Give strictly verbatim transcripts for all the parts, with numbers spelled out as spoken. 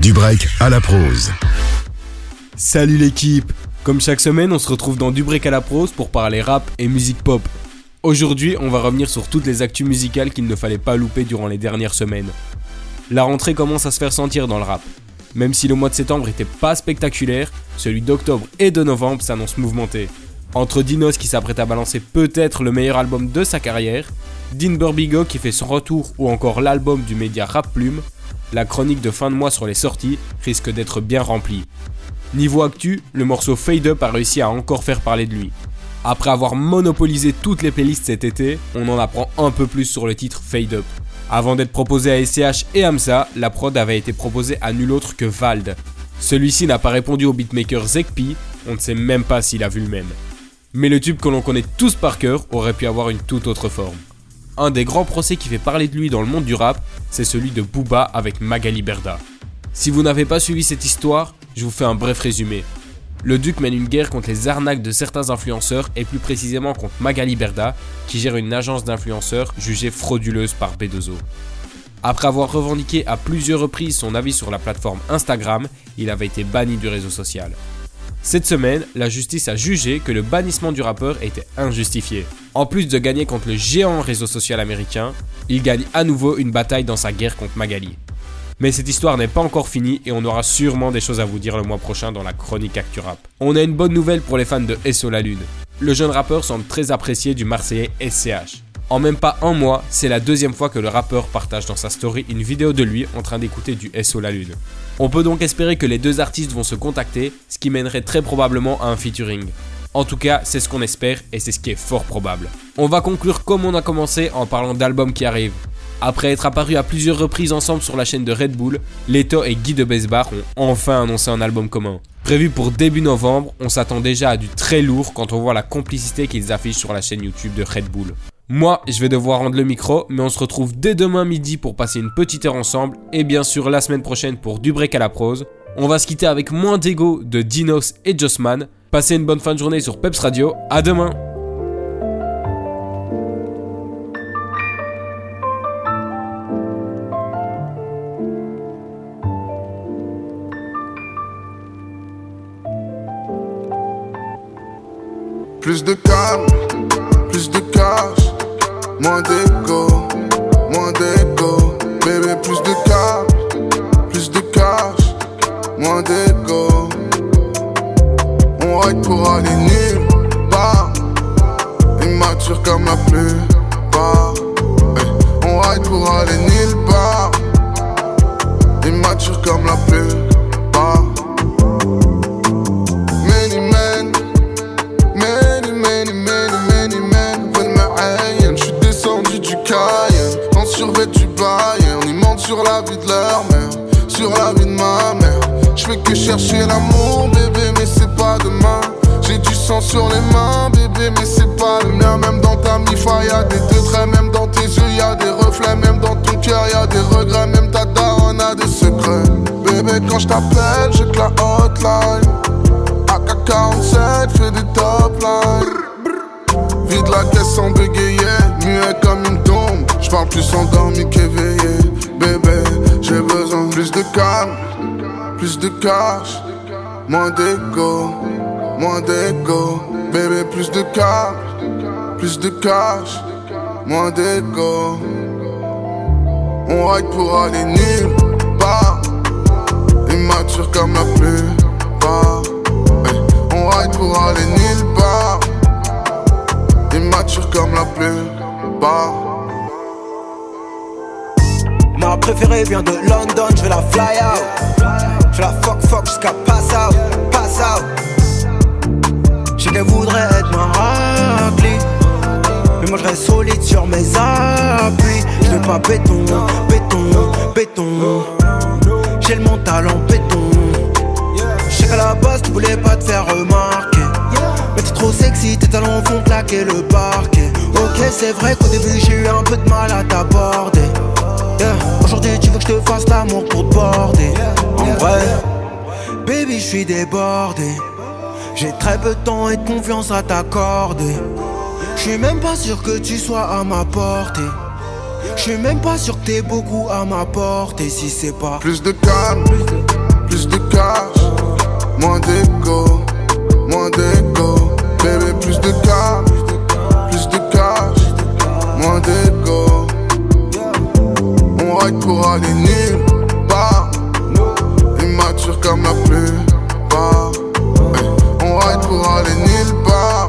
Du break à la prose. Salut l'équipe! Comme chaque semaine, on se retrouve dans Du Break à la Prose pour parler rap et musique pop. Aujourd'hui, on va revenir sur toutes les actus musicales qu'il ne fallait pas louper durant les dernières semaines. La rentrée commence à se faire sentir dans le rap. Même si le mois de septembre était pas spectaculaire, celui d'octobre et de novembre s'annonce mouvementé. Entre Dinos qui s'apprête à balancer peut-être le meilleur album de sa carrière, Dean Burbigo qui fait son retour ou encore l'album du média Rap Plume, la chronique de fin de mois sur les sorties risque d'être bien remplie. Niveau actu, le morceau Fade Up a réussi à encore faire parler de lui. Après avoir monopolisé toutes les playlists cet été, on en apprend un peu plus sur le titre Fade Up. Avant d'être proposé à S C H et AMSA, la prod avait été proposée à nul autre que Vald. Celui-ci n'a pas répondu au beatmaker Zekpi, on ne sait même pas s'il a vu le même. Mais le tube que l'on connaît tous par cœur aurait pu avoir une toute autre forme. Un des grands procès qui fait parler de lui dans le monde du rap, c'est celui de Booba avec Magali Berda. Si vous n'avez pas suivi cette histoire, je vous fais un bref résumé. Le duc mène une guerre contre les arnaques de certains influenceurs et plus précisément contre Magali Berda, qui gère une agence d'influenceurs jugée frauduleuse par B deux O. Après avoir revendiqué à plusieurs reprises son avis sur la plateforme Instagram, il avait été banni du réseau social. Cette semaine, la justice a jugé que le bannissement du rappeur était injustifié. En plus de gagner contre le géant réseau social américain, il gagne à nouveau une bataille dans sa guerre contre Magali. Mais cette histoire n'est pas encore finie et on aura sûrement des choses à vous dire le mois prochain dans la chronique Actu Rap. On a une bonne nouvelle pour les fans de S O La Lune. Le jeune rappeur semble très apprécié du Marseillais S C H. En même pas un mois, c'est la deuxième fois que le rappeur partage dans sa story une vidéo de lui en train d'écouter du S O La Lune. On peut donc espérer que les deux artistes vont se contacter, ce qui mènerait très probablement à un featuring. En tout cas, c'est ce qu'on espère et c'est ce qui est fort probable. On va conclure comme on a commencé en parlant d'albums qui arrivent. Après être apparus à plusieurs reprises ensemble sur la chaîne de Red Bull, Leto et Guy de Besbar ont enfin annoncé un album commun. Prévu pour début novembre, on s'attend déjà à du très lourd quand on voit la complicité qu'ils affichent sur la chaîne YouTube de Red Bull. Moi, je vais devoir rendre le micro, mais on se retrouve dès demain midi pour passer une petite heure ensemble et bien sûr la semaine prochaine pour Du Break à la Prose. On va se quitter avec Moins d'Ego de Dinos et Jossman. Passez une bonne fin de journée sur Peps Radio, à demain! Plus de calme, plus de cash. Moins d'égo, moins d'égo. Bébé, plus de cash, plus de cash. Moins d'égo. On règle pour aller nulle part. Immature comme la plupart. On règle pour aller nulle part. Immature comme la plupart. Many men, many, many, many, many men veulent me haïr. J'suis descendu du Cayenne, en survêt du Bayern. Ils mentent sur la vie de leur mère, sur la vie de ma mère. J'fais que chercher l'amour, bébé, mais c'est pas demain. J'ai du sang sur les mains, bébé, mais c'est pas le mien. Même dans ta mifa, y'a des deux traits, même dans tes yeux, y'a des reflets. Même dans ton cœur, y'a des regrets, même ta daronne a des secrets. Bébé, quand j't'appelle, j'ai que la hotline. A K quarante-sept, fais des top lines. Vide la caisse sans bégayer, muet comme une tombe. J'parle plus endormi qu'éveillé, bébé, j'ai besoin. Plus de calme, plus de cash. Moins d'égo, moins d'égo. Bébé, plus de calme, plus de cash. Moins d'égo. On ride pour aller nulle part. Immature comme la plupart. On ride pour aller nulle part. Immature comme la plupart. Ma préférée vient de London, je vais la fly out. Je la fuck fuck jusqu'à pass out, pass out. J'ai qu'elle voudrait être ma raclée, mais moi je reste solide sur mes appuis. Je veux pas béton, béton, béton. J'ai le mental en béton. À la base, tu voulais pas te faire remarquer, mais t'es trop sexy, tes talons font claquer le parquet. Ok, c'est vrai qu'au début j'ai eu un peu de mal à t'aborder, yeah. Aujourd'hui tu veux que je te fasse l'amour pour te border. En vrai, baby, je suis débordé. J'ai très peu de temps et de confiance à t'accorder. Je suis même pas sûr que tu sois à ma portée. Je suis même pas sûr que t'es beaucoup à ma portée. Si c'est pas plus de calme, plus de moins d'égo, moins d'égo. Bébé, plus de cash, plus de cash, moins d'égo. On ride pour aller nulle part, immature comme la plupart. Hey. On ride pour aller nulle part,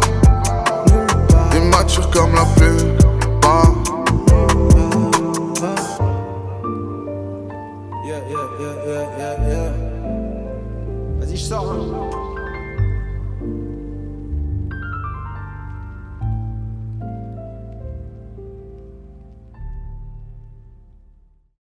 immature comme la plupart. Yeah, yeah, yeah, yeah, yeah, yeah. Vas-y, je sors, hein.